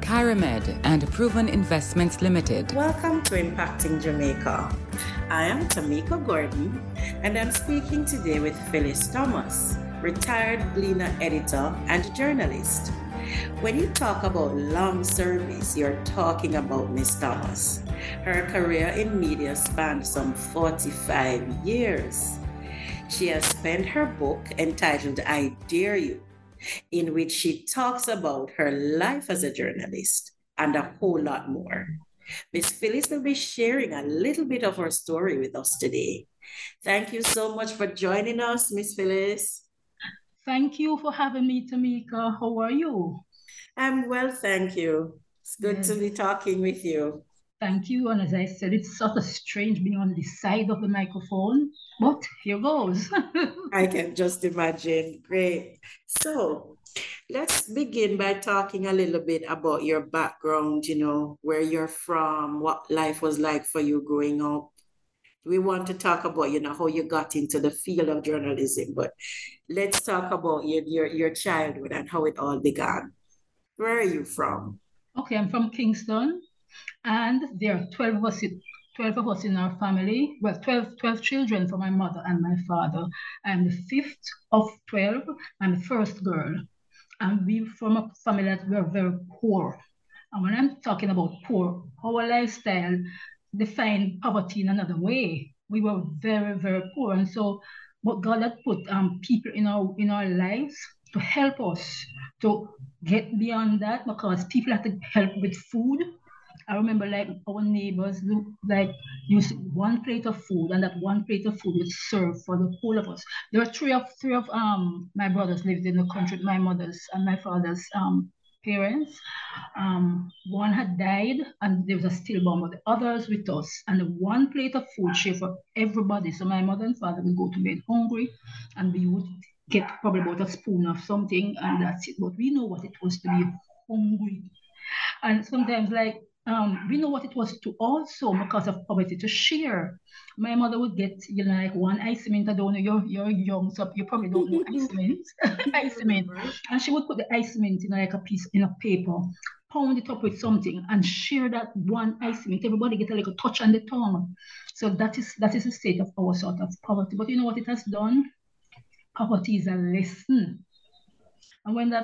KyraMed and Proven Investments Limited. Welcome to Impacting Jamaica. I am Tameka Gordon and I'm speaking today with Phyllis Thomas, retired Gleaner editor and journalist. When you talk about long service, you're talking about Ms. Thomas. Her career in media spanned some 45 years. She has penned her book entitled I Dare You, in which she talks about her life as a journalist and a whole lot more. Miss Phyllis will be sharing a little bit of her story with us today. Thank you so much for joining us, Miss Phyllis. Thank you for having me, Tameka. How are you? I'm well, thank you. It's good to be talking with you. Thank you. And as I said, it's sort of strange being on the side of the microphone, but here goes. I can just imagine. Great. So let's begin by talking a little bit about your background, you know, where you're from, what life was like for you growing up. We want to talk about, you know, how you got into the field of journalism, but let's talk about your childhood and how it all began. Where are you from? Okay, I'm from Kingston. And there are 12 of us in our family. Well, 12 children for my mother and my father. I'm the fifth of 12. I'm the first girl. And we're from a family that were very poor. And when I'm talking about poor, our lifestyle defined poverty in another way. We were very, very poor. And so what God had put people in our lives to help us to get beyond that, because people had to help with food. I remember, like, our neighbors used one plate of food, and that one plate of food would serve for the whole of us. There were three of my brothers lived in the country, my mother's and my father's parents. One had died, and there was a stillborn, but the others with us. And the one plate of food shared for everybody. So my mother and father would go to bed hungry, and we would get probably about a spoon of something, and that's it. But we know what it was to be hungry. And sometimes, like, we know what it was to also, because of poverty, to share. My mother would get, you know, like one ice mint. I don't know, you're young, so you probably don't know ice mint. Ice mint. And she would put the ice mint in, you know, like a piece in a paper, pound it up with something, and share that one ice mint. Everybody get a little touch on the tongue. So that is the state of our sort of poverty. But you know what it has done? Poverty is a lesson. And when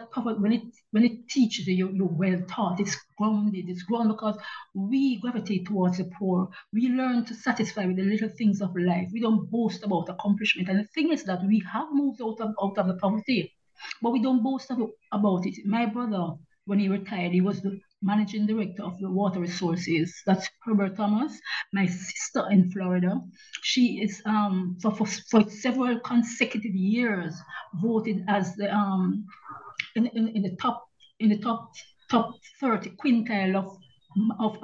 it teaches you, you're well taught, it's grounded, because we gravitate towards the poor. We learn to satisfy with the little things of life. We don't boast about accomplishment. And the thing is that we have moved out of the poverty, but we don't boast about it. My brother, when he retired, he was the managing director of the water resources. That's Herbert Thomas. My sister in Florida, she is for several consecutive years voted as the in the top 30 quintile of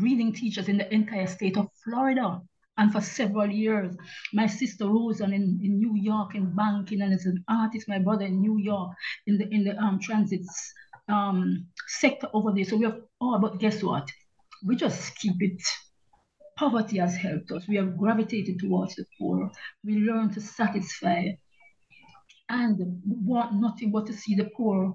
reading teachers in the entire state of Florida. And for several years, my sister Roseanne in New York in banking, and as an artist, my brother in New York in the transits sector over there. So we have all, but guess what? We just keep it. Poverty has helped us. We have gravitated towards the poor. We learn to satisfy and want nothing but to see the poor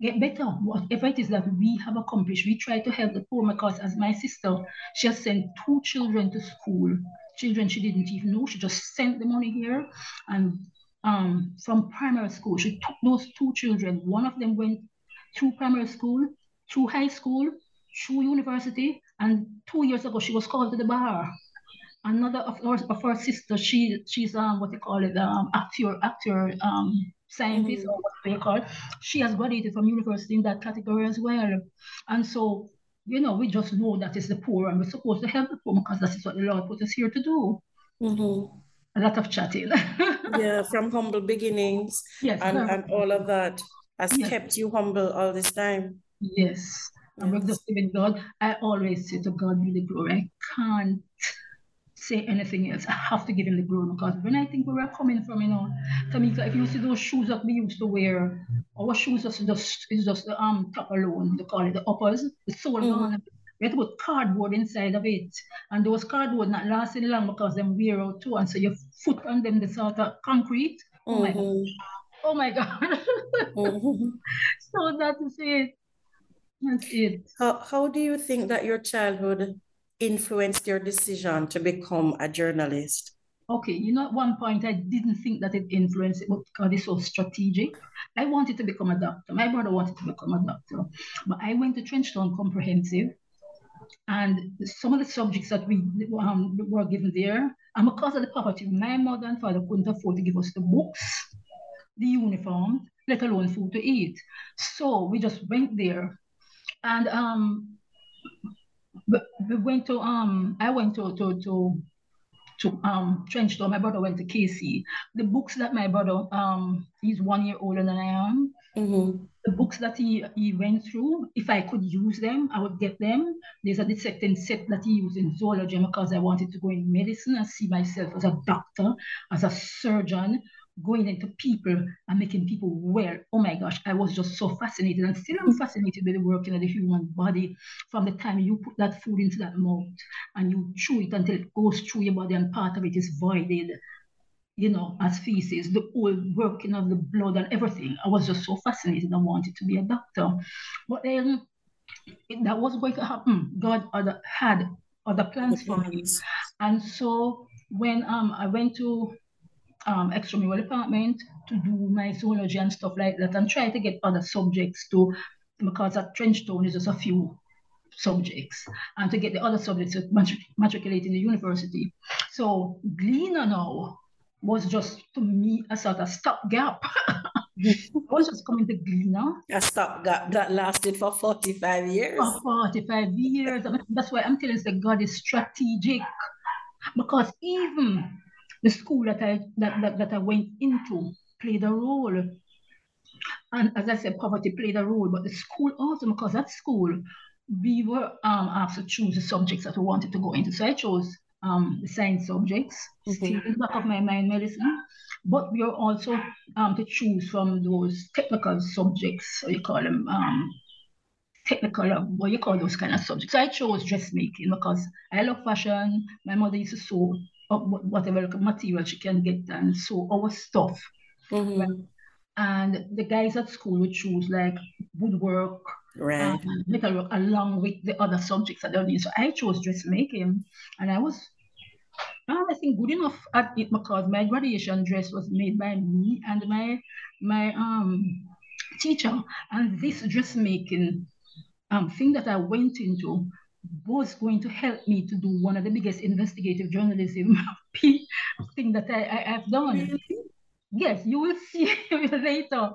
get better. Whatever it is that we have accomplished, we try to help the poor, because as my sister, she has sent 2 children to school, children she didn't even know. She just sent the money here, and from primary school, she took those 2 children. One of them went through primary school, through high school, through university, and 2 years ago she was called to the bar. Another of her sisters, she's scientist, or what they call. She has graduated from university in that category as well. And so, you know, we just know that it's the poor, and we're supposed to help the poor, because that is what the Lord put us here to do. Mm-hmm. A lot of chatting. Yeah, from humble beginnings. Yes, and all of that has kept you humble all this time. Yes. Of the living God. I always say to God be the glory. I can't say anything else. I have to give him the glory, because when I think where we're coming from, you know, Tameka, if you see those shoes that we used to wear, our shoes are just the top alone, they call it the uppers, the sole on. We had to put cardboard inside of it. And those cardboard not lasting long because them wear out too. And so your foot on them, the sort of concrete. Oh my God. So that is it. That's it. How do you think that your childhood influenced your decision to become a journalist? Okay, you know, at one point I didn't think that it influenced it, but God is so strategic. I wanted to become a doctor. My brother wanted to become a doctor. But I went to Trench Town Comprehensive, and some of the subjects that we were given there, and because of the poverty, my mother and father couldn't afford to give us the books, the uniform, let alone food to eat. So we just went there. And we went to I went to Trench Town. My brother went to Casey. The books that my brother he's 1 year older than I am. Mm-hmm. The books that he went through, if I could use them, I would get them. There's a dissecting set that he used in zoology because I wanted to go in medicine and see myself as a doctor, as a surgeon, going into people and making people well. Oh my gosh, I was just so fascinated, and still I'm fascinated by the working of the human body. From the time you put that food into that mouth and you chew it until it goes through your body and part of it is voided, you know, as feces, the whole working of the blood and everything. I was just so fascinated and wanted to be a doctor. But then that was going to happen. God had other plans for me. And so when I went to extramural department to do my zoology and stuff like that, and try to get other subjects too, because at Trench Town is just a few subjects, and to get the other subjects to matriculate in the university. So Gleaner now was just to me a sort of stopgap. I was just coming to Gleaner. A stopgap that lasted for 45 years. For 45 years. That's why I'm telling you that God is strategic, because even the school that I went into played a role. And as I said, poverty played a role, but the school also, because at school, we were asked to choose the subjects that we wanted to go into. So I chose the science subjects, still in the back of my mind, medicine, but we are also to choose from those technical subjects, or you call them technical, what you call those kind of subjects. So I chose dressmaking because I love fashion. My mother used to sew whatever material she can get, and sew our stuff. Mm-hmm. Right? And the guys at school would choose like woodwork, right, metalwork, along with the other subjects that they need. So I chose dressmaking, and I was, I think, good enough at it because my graduation dress was made by me and my teacher. And this dressmaking thing that I went into was going to help me to do one of the biggest investigative journalism thing that I've done. Really? Yes, you will see later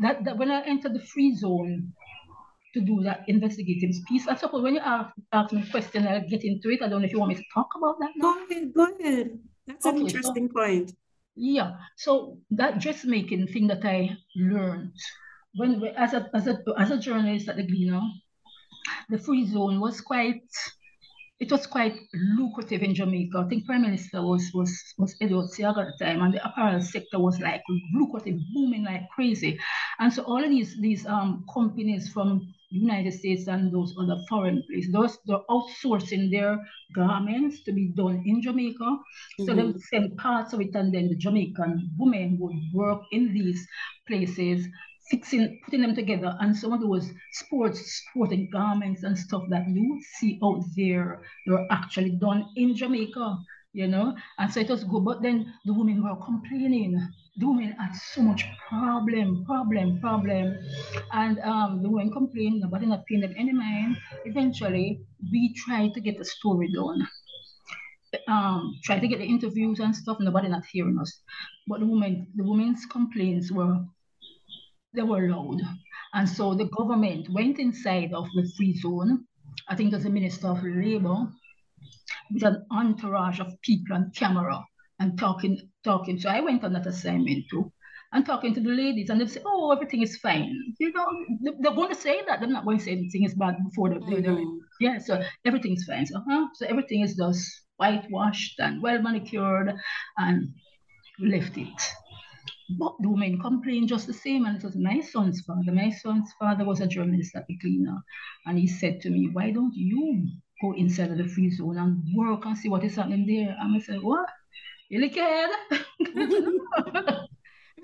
that when I entered the free zone to do that investigative piece, I suppose when you ask me a question, I'll get into it. I don't know if you want me to talk about that now. Go ahead. That's an interesting point. Yeah, so that dressmaking thing that I learned when as a journalist at the Gleaner, the free zone was quite lucrative in Jamaica. I think Prime Minister was Edward Seaga at the time, and the apparel sector was like lucrative, booming like crazy. And so all of these companies from the United States and those other foreign places, they're outsourcing their garments to be done in Jamaica. Mm-hmm. So they would send parts of it, and then the Jamaican women would work in these places, putting them together. And some of those sporting garments and stuff that you see out there, they were actually done in Jamaica, you know? And so it was good, but then the women were complaining. The women had so much problem. And the women complained, nobody not paying them any mind. Eventually, we tried to get the story done. Tried to get the interviews and stuff, nobody not hearing us. But the women's complaints were loud. And so the government went inside of the free zone. I think there's a Minister of Labor with an entourage of people on camera and talking. So I went on that assignment too. and talking to the ladies, and they'll say, oh, everything is fine. You know, they're going to say that. They're not going to say anything is bad before they're doing it. Yeah, so everything's fine. So everything is just whitewashed and well manicured, and left it. But the women complained just the same, and it was my son's father. My son's father was a journalist at the Gleaner, and he said to me, why don't you go inside of the free zone and work and see what is happening there? And I said, what? You lickhead?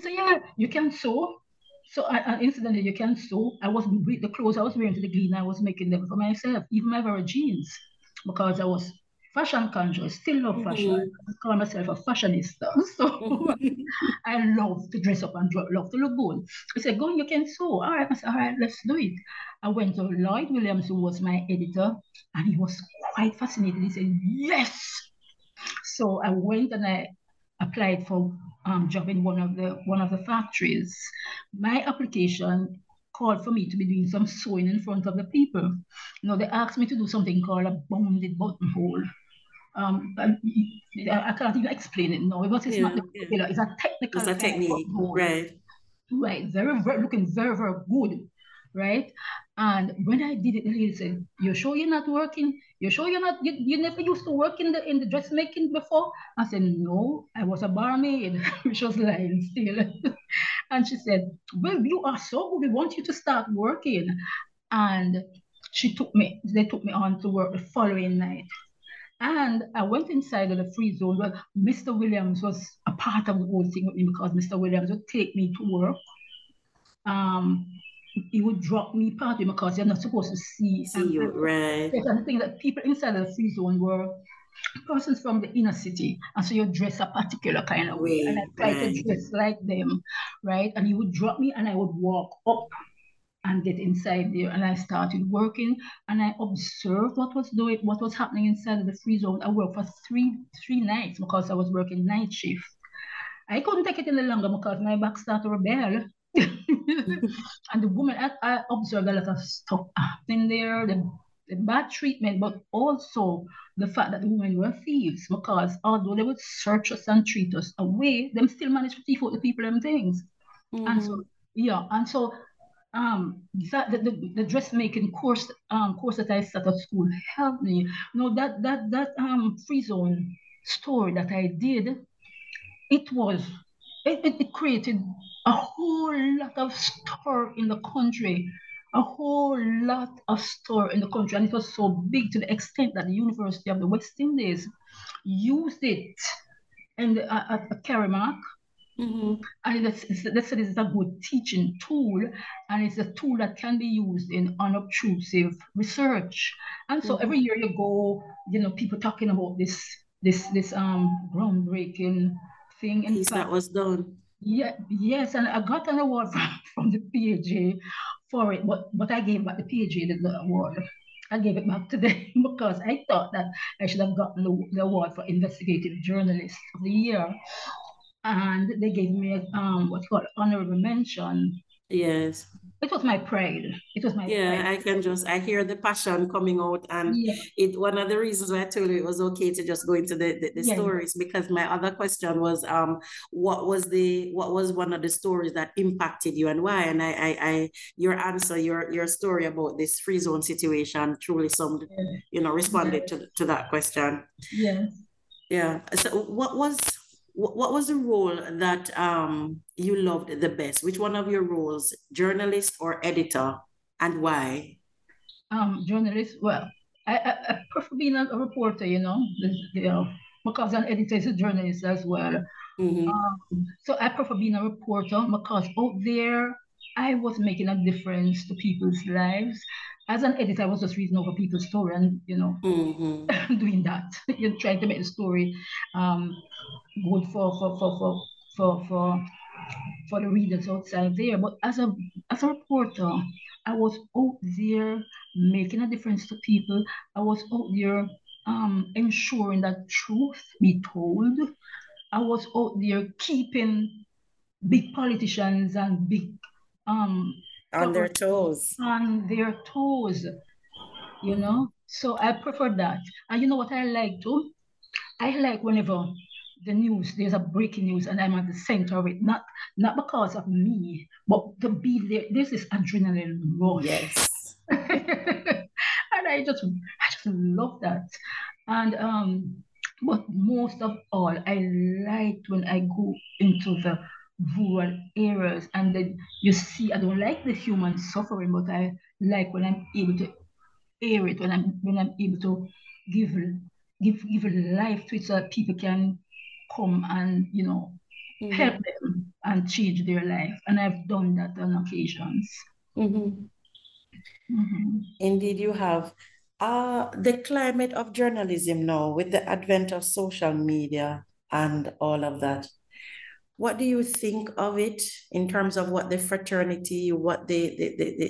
So yeah, you can sew. So incidentally, you can sew. I wasn't wearing the clothes I was wearing to the Gleaner. I was making them for myself, even my very jeans, because I was fashion conscious, still love fashion. Mm-hmm. I call myself a fashionista. So I love to dress up and love to look good. I said, go, you can sew. All right. I said, all right, let's do it. I went to Lloyd Williams, who was my editor, and he was quite fascinated. He said, yes. So I went and I applied for a job in one of the factories. My application called for me to be doing some sewing in front of the people. You know, they asked me to do something called a bounded buttonhole. I can't even explain it now. It's not particular. It's a technical. It's a technique, right? Right. Very, very looking very, very good, right? And when I did it, the lady said, "You're sure you're not working? You're sure you're not? You never used to work in the dressmaking before?" I said, "No, I was a barmaid," which was lying still. And she said, "Well, you are so good. We want you to start working." And they took me on to work the following night. And I went inside of the free zone. Well, Mr. Williams was a part of the whole thing with me, because Mr. Williams would take me to work. He would drop me partly because you're not supposed to see you, right? And the thing that people inside of the free zone were persons from the inner city, and so you dress a particular kind of way, and I tried to dress like them, right? And he would drop me, and I would walk up and get inside there, and I started working, and I observed what was happening inside of the free zone. I worked for three nights because I was working night shift. I couldn't take it any longer because my back started to rebel. And the woman, I observed a lot of stuff happening there. The bad treatment, but also the fact that the women were thieves, because although they would search us and treat us away, they still managed to thief out the people and things. Mm-hmm. And so the dressmaking course that I started at school helped me. No, that free zone story that I did, it created a whole lot of story in the country. A whole lot of store in the country, and it was so big to the extent that the University of the West Indies used it and a Caremark. Mm-hmm. And they said it's a good teaching tool, and it's a tool that can be used in unobtrusive research. And so every year you go, you know, people talking about this groundbreaking thing. And that was done. Yeah, yes, and I got an award from the PAJ for it, but I gave back the PAJ the award. I gave it back to them because I thought that I should have gotten the award for investigative journalist of the year, and they gave me what's called honorable mention. Yes, it was my pride. It was my pride. I hear the passion coming out, and one of the reasons why I told you it was okay to just go into the stories, because my other question was what was one of the stories that impacted you and why? And I your answer, your story about this free zone situation truly summed, you know, responded to that question. Yes. Yeah. So what was the role that you loved the best? Which one of your roles, journalist or editor, and why? Journalist. Well, I prefer being a reporter, because an editor is a journalist as well. Mm-hmm. So I prefer being a reporter because out there, I was making a difference to people's lives. As an editor, I was just reading over people's story and, you know, doing that. You're trying to make the story good for the readers outside there. But as a reporter, I was out there making a difference to people. I was out there ensuring that truth be told. I was out there keeping big politicians and big on their toes. On their toes, you know. So I prefer that. And you know what I like too? I like whenever the news, there's a breaking news, and I'm at the center of it, not because of me, but to be there. There's this adrenaline rush. Yes. And I just love that. And but most of all, I liked when I go into the rural areas, and then you see, I don't like the human suffering, but I like when I'm able to air it, when I'm able to give life to it, so that people can come and, you know, mm-hmm. help them and change their life. And I've done that on occasions. Mm-hmm. Mm-hmm. Indeed, you have. The climate of journalism now, with the advent of social media and all of that, what do you think of it in terms of what the fraternity, what the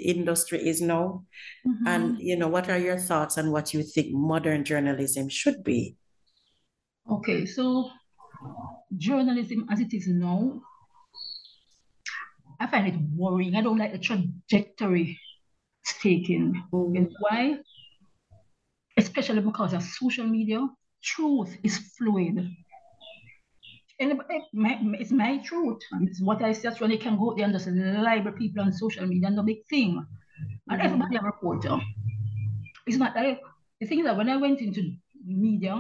industry is now? Mm-hmm. And, you know, what are your thoughts on what you think modern journalism should be? Okay, so journalism as it is now, I find it worrying. I don't like the trajectory it's taking. Mm-hmm. And why? Especially because of social media, truth is fluid. And it's my truth. It's what I said. When they can go there and just libel people on social media, and the big thing. And everybody a reporter. It's not that. The thing is that when I went into media,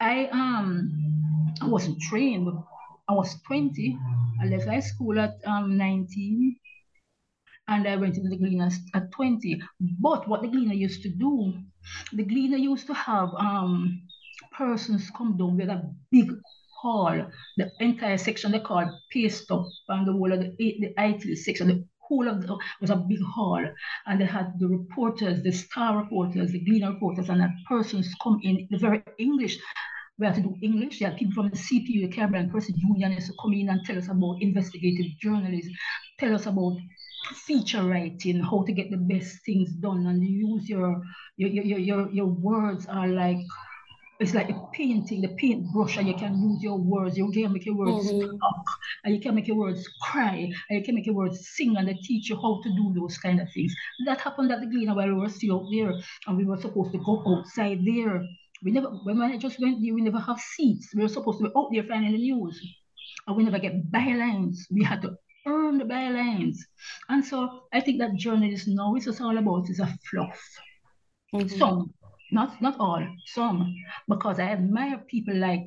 I wasn't trained. But I was 20. I left high school at 19, and I went into the Gleaner at 20. But what the Gleaner used to do, the Gleaner used to have persons come down with a big hall, the entire section they called paste up, and the whole of the IT section, the whole of the was a big hall, and they had the reporters, the star reporters, the Gleaner reporters, and that persons come in, the very English. We had to do English. They had people from the CPU, the Caribbean Press Union, used to come in and tell us about investigative journalism, tell us about feature writing, how to get the best things done, and use your words are like. It's like a painting, the paintbrush, and you can use your words. You can make your words talk, and you can make your words cry, and you can make your words sing, and they teach you how to do those kind of things. That happened at the Gleaner while we were still out there, and we were supposed to go outside there. We never, when I just went there, we never have seats. We were supposed to be out there finding the news, and we never get bylines. We had to earn the bylines. And so I think that journalism now, it's just all about is a fluff. Mm-hmm. So, Not all, some, because I admire people like,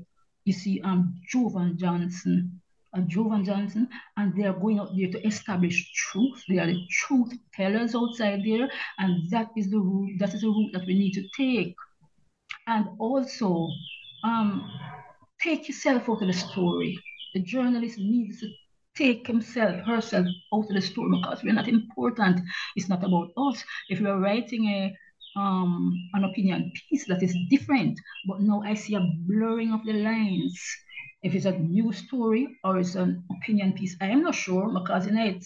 you see, Jovan Johnson, and they are going out there to establish truth. They are the truth tellers outside there, and that is the route that we need to take. And also, take yourself out of the story. The journalist needs to take herself out of the story, because we're not important. It's not about us. If you're writing an opinion piece, that is different, but now I see a blurring of the lines. If it's a news story or it's an opinion piece, I am not sure, because you know,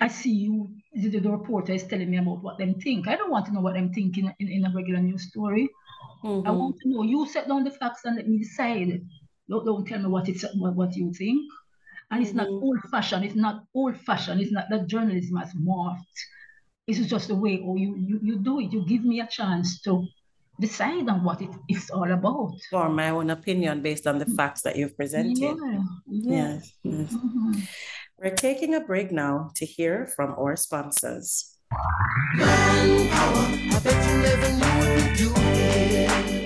I see you, the reporter is telling me about what they think. I don't want to know what I'm thinking in a regular news story. Mm-hmm. I want to know, you set down the facts and let me decide. Don't tell me what you think. And it's not old-fashioned. It's not that journalism has morphed. This is just the way, or you do it. You give me a chance to decide on what it's all about. For my own opinion, based on the facts that you've presented. Yeah. Yes. Mm-hmm. We're taking a break now to hear from our sponsors.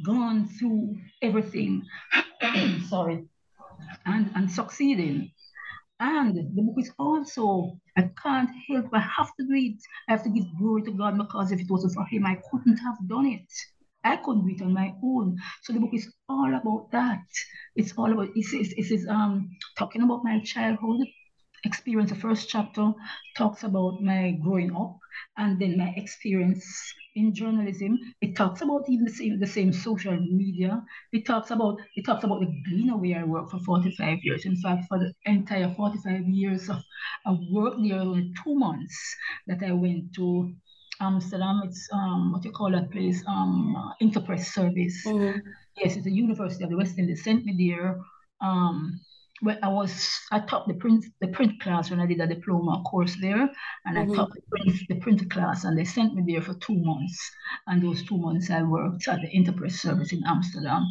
gone through everything, sorry, and succeeding. And the book is also, I can't help, I have to do it. I have to give glory to God, because if it wasn't for him, I couldn't have done it. I couldn't do it on my own. So the book is all about that. It's all about, it's talking about my childhood experience. The first chapter talks about my growing up, and then my experience in journalism. It talks about even the same social media. It talks about the Gleaner, where I worked for 45 years. In fact, for the entire 45 years of work there, only 2 months that I went to Amsterdam. It's what you call that place? Interpress Service. Mm-hmm. Yes, it's the University of the West Indies sent me there. Well, I taught the print class when I did a diploma course there, and I taught the print class, and they sent me there for 2 months. And those 2 months, I worked at the Interpress Service in Amsterdam.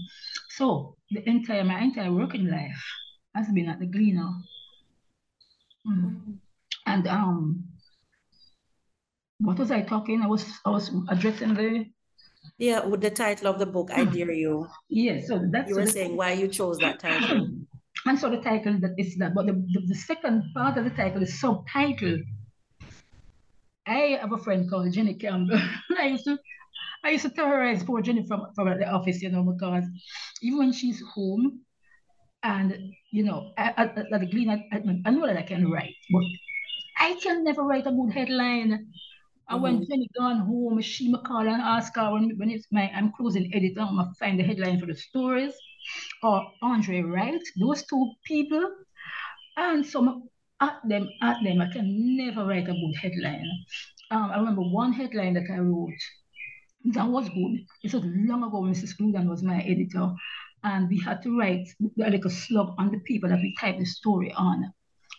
So my entire working life has been at the Gleaner, and what was I talking? I was addressing the. Yeah, with the title of the book, I Dare You. Yes, yeah, so that's you were saying why you chose that title. And so the title that is that, but the second part of the title is subtitled. I have a friend called Jenny Campbell. I used to terrorize poor Jenny from the office, you know, because even when she's home, and you know, I know that I can write, but I can never write a good headline. And when Jenny gone home, she may call and ask her when it's I'm closing editor, I'm gonna find the headline for the stories. Or Andre Wright, those two people, and some at them, I can never write a good headline. I remember one headline that I wrote that was good. It was long ago. Mrs. Gludan was my editor, and we had to write like a slug on the paper that we typed the story on,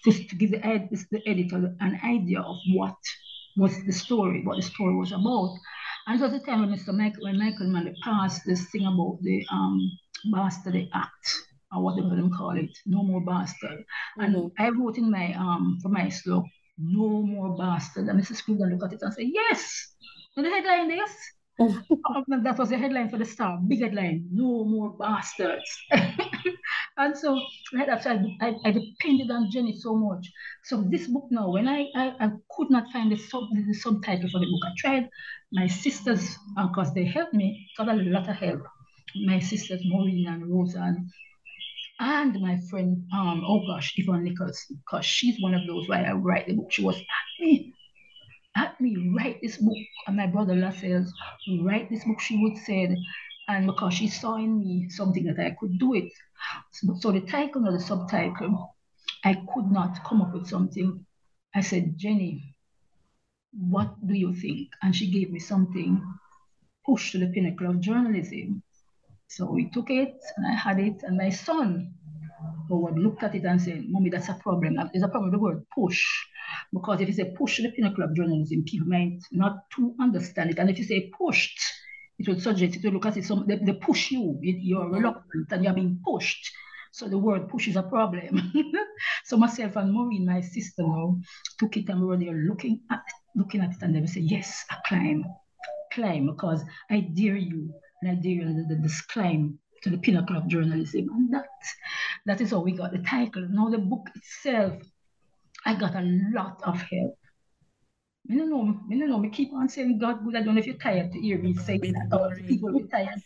just to give the editor an idea of what was the story, what the story was about. And it was the time when Michael Manley passed this thing about the Bastard Act, or whatever them call it, no more bastard. And I wrote in my for my slug, no more bastard. And Mrs. Kruger looked at it and said, yes. And the headline is, that was the headline for the Star, big headline, no more bastards. And so right after I depended on Jenny so much. So this book now, when I could not find the subtitle for the book, I tried my sisters, because they helped me, got a lot of help. My sisters Maureen and Roseanne, and my friend, Yvonne Nichols, because she's one of those where I write the book. She was at me, write this book. And my brother Lascelles, write this book, she would say, and because she saw in me something that I could do it. So the title or the subtitle, I could not come up with something. I said, Jenny, what do you think? And she gave me something, Push to the Pinnacle of Journalism. So we took it, and I had it, and my son looked at it and said, Mommy, that's a problem. There's a problem with the word push, because if you say push to the pinnacle of journalism, people might not to understand it. And if you say pushed, it would suggest you to look at it, so they push you, you're reluctant, and you're being pushed. So the word push is a problem. So myself and Maureen, my sister now, took it, and we were there looking at it, and they would say, yes, I climb, because I dare you. And I did this climb to the pinnacle of journalism. And that is how we got the title. Now the book itself, I got a lot of help. I don't know. I keep on saying God good. I don't know if you're tired to hear me say that. Or people be tired.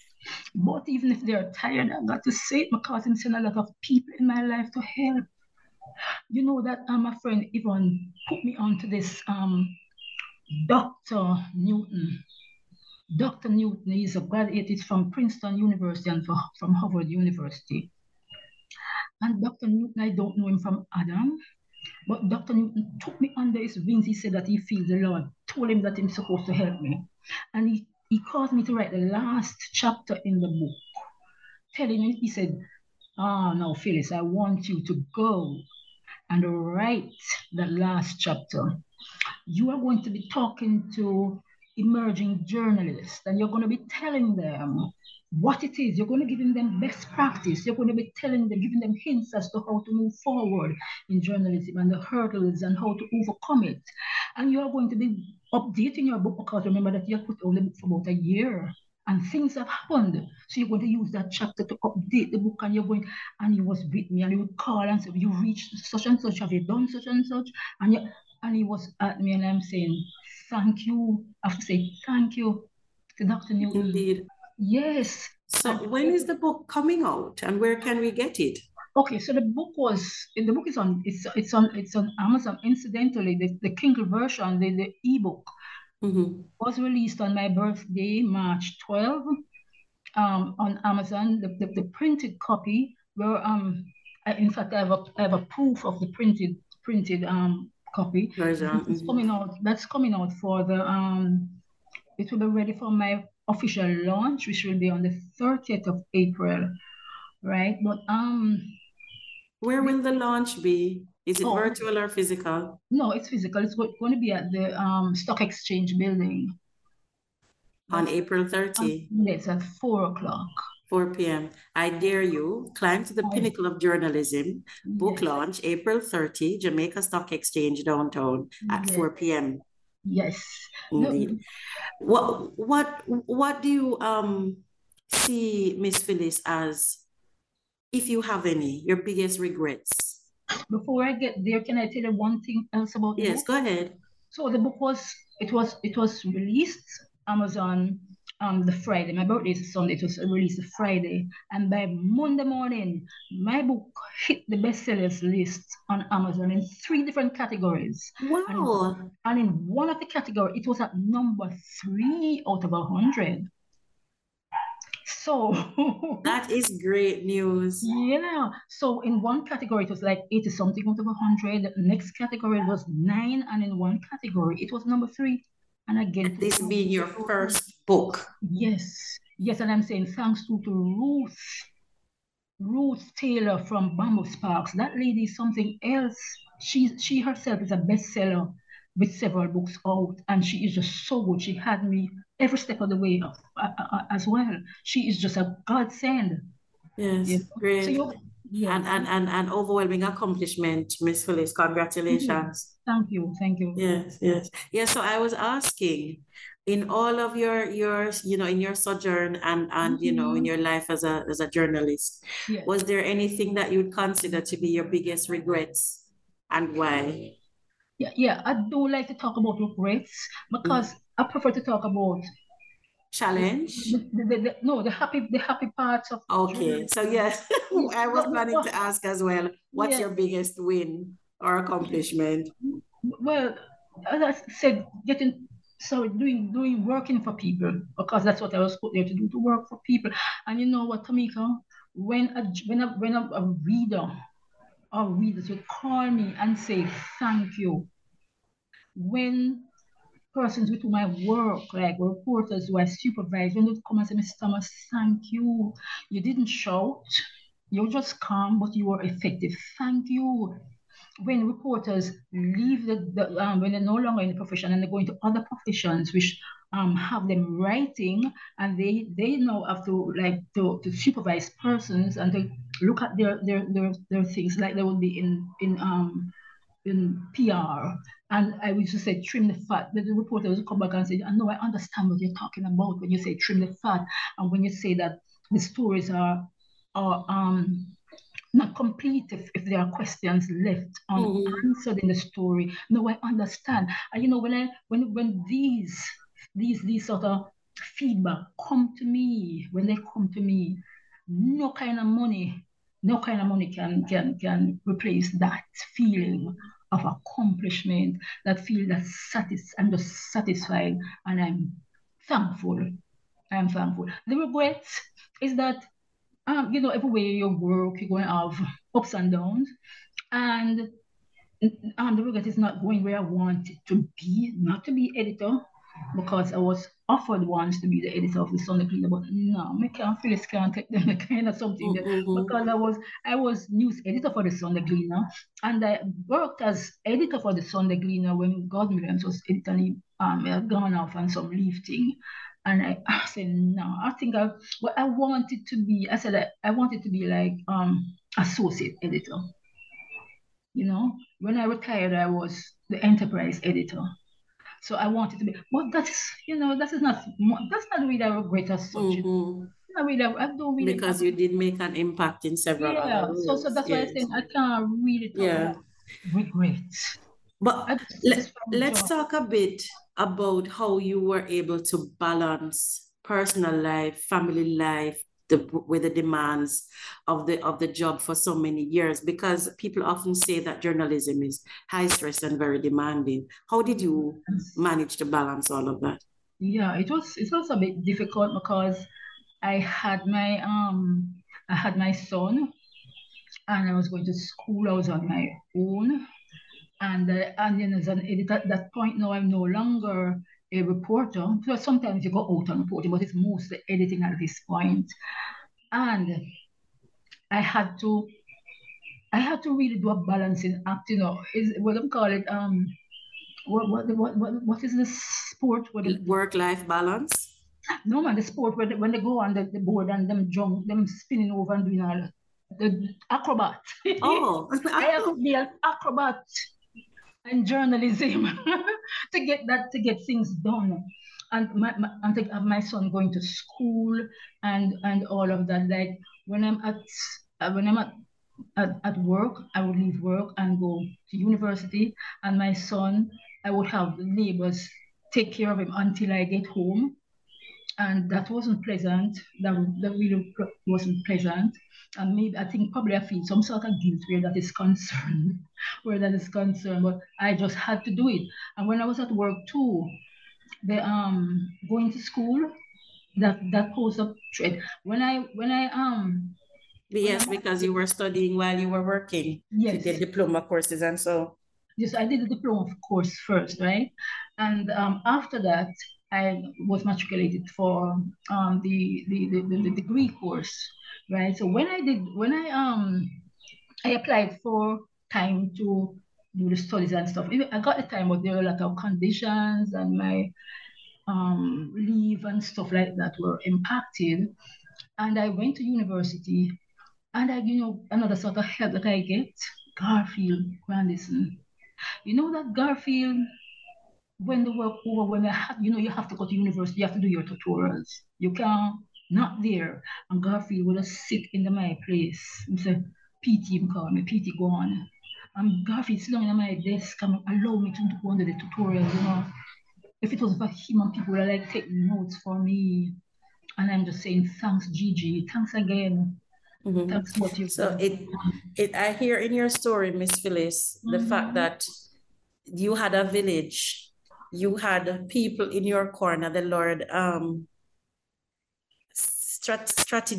But even if they're tired, I got to say it because I'm sending a lot of people in my life to help. You know that my friend Yvonne put me onto this Dr. Newton. Dr. Newton is a graduate from Princeton University and from Harvard University. And Dr. Newton, I don't know him from Adam, but Dr. Newton took me under his wings. He said that he feels the Lord, told him that he's supposed to help me. And he caused me to write the last chapter in the book, telling me, he said, "Ah, now Phyllis, I want you to go and write the last chapter. You are going to be talking to emerging journalists, and you're going to be telling them what it is. You're going to be giving them best practice. You're going to be telling them, giving them hints as to how to move forward in journalism and the hurdles and how to overcome it. And you're going to be updating your book, because remember that you put on the book for about a year, and things have happened. So you're going to use that chapter to update the book, and you're going," and he was with me, and he would call and say, "You reached such and such, have you done such and such?" And he was at me, and I'm saying, "Thank you." I have to say thank you to Dr. Newton. Indeed. Yes. So when is the book coming out, and where can we get it? Okay, so the book is on Amazon. Incidentally, the Kindle version, the ebook, was released on my birthday, March 12, on Amazon. The printed copy, where in fact I have a proof of the printed copy. It's coming out. That's coming out for the it will be ready for my official launch, which will be on the 30th of April, right? But where will the launch be? Is it virtual or physical? No, it's physical. It's going to be at the Stock Exchange building. On April 30? Yes, at 4 o'clock. 4 p.m. I Dare You, Climb to the Pinnacle of Journalism, book launch, April 30, Jamaica Stock Exchange, downtown, at 4 p.m. Yes. Indeed. No. What do you see, Miss Phyllis, as, if you have any, your biggest regrets? Before I get there, can I tell you one thing else about the book? Yes, go ahead. So the book was released Amazon the Friday. My birthday is Sunday. It was released Friday, and by Monday morning, my book hit the bestsellers list on Amazon in 3 different categories. Wow! And in one of the categories, it was at number 3 out of 100. So that is great news. Yeah. So in one category, it was like 80 something out of 100. The next category was 9, and in one category, it was number 3. And again, this being your first book. Yes, and I'm saying thanks to Ruth Taylor from Bamboo Sparks. That lady is something else. She herself is a bestseller with several books out, and she is just so good. She had me every step of the way as well. She is just a godsend. Yes, you know? Great. So and overwhelming accomplishment, Miss Phyllis. Congratulations. Thank you. Yes. So I was asking, in all of your in your sojourn and in your life as a journalist, was there anything that you would consider to be your biggest regrets, and why? Yeah, I do like to talk about regrets because I prefer to talk about challenge. The happy parts of. Okay, so yes, I was planning to ask as well. What's your biggest win or accomplishment? Well, as I said, doing working for people, because that's what I was put there to do, to work for people. And you know what, Tameka, when a reader or readers will call me and say thank you, when persons who do my work, like reporters who I supervise, when they come and say, "Miss Thomas, thank you. You didn't shout. You're just calm, but you were effective. Thank you." When reporters leave when they're no longer in the profession and they go into other professions which have them writing, and they now have to supervise persons and to look at their things, like they would be in PR. And I would just say, trim the fat. The reporters would come back and say, "I know, I understand what you're talking about when you say trim the fat, and when you say that the stories are not complete if there are questions left unanswered in the story. No, I understand. And you know, when these sort of feedback come to me, when they come to me, no kind of money can replace that feeling of accomplishment, that feel that I'm just satisfied and I'm thankful. The regret is that, you know, everywhere you work, you're going to have ups and downs. And the regret is not going where I want it to be, not to be editor, because I was offered once to be the editor of the Sunday Cleaner, but no, me can't, Phyllis can't take them the kind of something that, because I was news editor for the Sunday Cleaner, and I worked as editor for the Sunday Cleaner when God Williams was editing. He had gone off on some leave thing, and I said no, I think I wanted to be. I said I wanted to be like associate editor. You know, when I retired, I was the enterprise editor. So I wanted to be, but that's not really a regret as such. Because you did make an impact in several other ways. So that's why I think I can't really talk about regret. But let's talk a bit about how you were able to balance personal life, family life, with the demands of the job for so many years, because people often say that journalism is high stress and very demanding. How did you manage to balance all of that? Yeah, it was a bit difficult because I had my son, and I was going to school. I was on my own, and then as an editor at that point, now I'm no longer a reporter, because sometimes you go out on reporting, but it's mostly editing at this point. And I had to really do a balancing act, you know, what is the sport? Work-life balance? No, man, the sport when they go on the board and them spinning over and doing all the acrobat. Oh, I have to be an acrobat. And journalism to get things done, and my son going to school and all of that. Like when I'm at work, I would leave work and go to university, and my son, I would have the neighbors take care of him until I get home, and that wasn't pleasant. That really wasn't pleasant. And maybe I feel some sort of guilt where that is concerned, but I just had to do it. And when I was at work too, the going to school, that posed a threat. Because you were studying while you were working. Yes, you did diploma courses, and so. Yes, I did the diploma course first, right? And after that, I was matriculated for the degree course. Right. So when I applied for time to do the studies and stuff. I got the time, but there were a lot of conditions, and my leave and stuff like that were impacted. And I went to university, and another sort of help that I get, Garfield Grandison. You know that Garfield, when the work over, you have to go to university, you have to do your tutorials. You can't. Not there, and Garfield would have sit in my place. He said, "PT, call me. PT, go on." And Garfield sitting on my desk, and allow me to go under the tutorial. You know, if it was for him, and people are like taking notes for me, and I'm just saying, "Thanks, Gigi. Thanks again. Mm-hmm. Thanks what you." So I hear in your story, Miss Phyllis, the fact that you had a village, you had people in your corner. The Lord,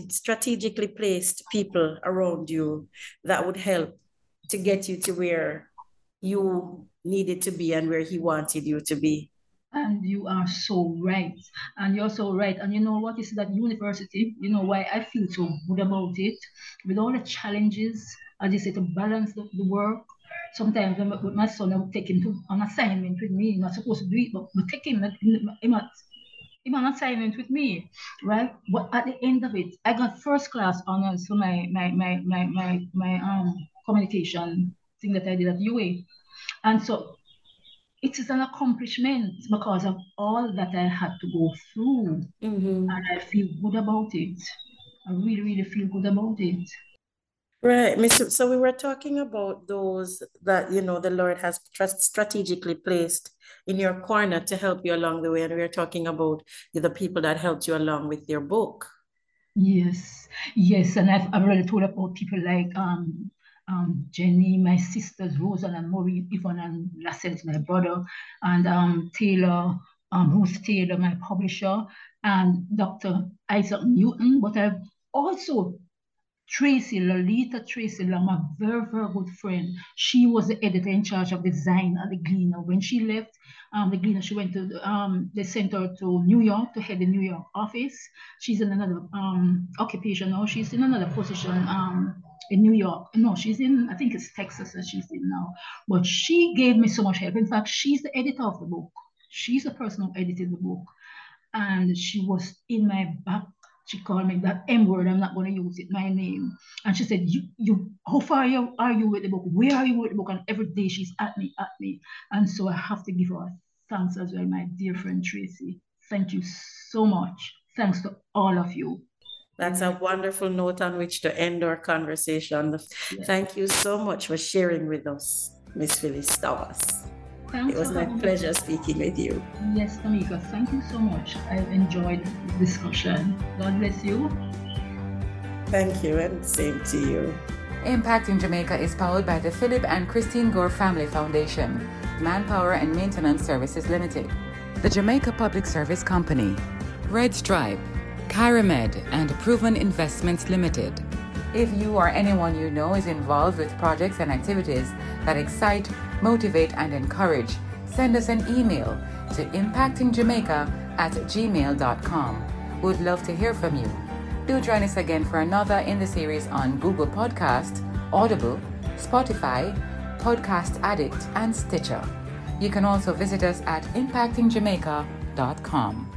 strategically placed people around you that would help to get you to where you needed to be and where he wanted you to be. And you are so right. And you're so right. And you know what is that university? You know why I feel so good about it? With all the challenges, I just had to balance the work. Sometimes with my son, I would take him to an assignment with me. He's not supposed to do it, but we take him an assignment with me, right? But at the end of it, I got first class honors for my communication thing that I did at UA, and so it is an accomplishment because of all that I had to go through, and I feel good about it. I really, really feel good about it. Right, so we were talking about those that, you know, the Lord has strategically placed in your corner to help you along the way. And we were talking about the people that helped you along with your book. Yes, yes. And I've already told about people like Jenny, my sisters, Roseanne and Maureen, Yvonne and Lascelles, my brother, and Taylor, Ruth Taylor, my publisher, and Dr. Isaac Newton. But I've also Tracy, Lolita Tracy, my very, very good friend. She was the editor in charge of design at the Gleaner. When she left the Gleaner, she went to the center to New York to head the New York office. She's in another occupation now. She's in another position in New York. No, she's in, I think it's Texas that she's in now. But she gave me so much help. In fact, she's the editor of the book. She's the person who edited the book. And she was in my back. She called me that M word. I'm not going to use it, my name. And she said, "You, how far are you with the book? Where are you with the book?" And every day she's at me. And so I have to give her thanks as well, my dear friend Tracy. Thank you so much. Thanks to all of you. That's a wonderful note on which to end our conversation. Yes. Thank you so much for sharing with us, Miss Phyllis Thomas. Thanks. It was my pleasure speaking with you. Yes, Tameka, thank you so much. I've enjoyed the discussion. God bless you. Thank you, and same to you. Impacting Jamaica is powered by the Philip and Christine Gore Family Foundation, Manpower and Maintenance Services Limited, the Jamaica Public Service Company, Red Stripe, KyraMed, and Proven Investments Limited. If you or anyone you know is involved with projects and activities that excite, motivate, and encourage, send us an email to impactingjamaica@gmail.com. We'd love to hear from you. Do join us again for another in the series on Google Podcast, Audible, Spotify, Podcast Addict, and Stitcher. You can also visit us at impactingjamaica.com.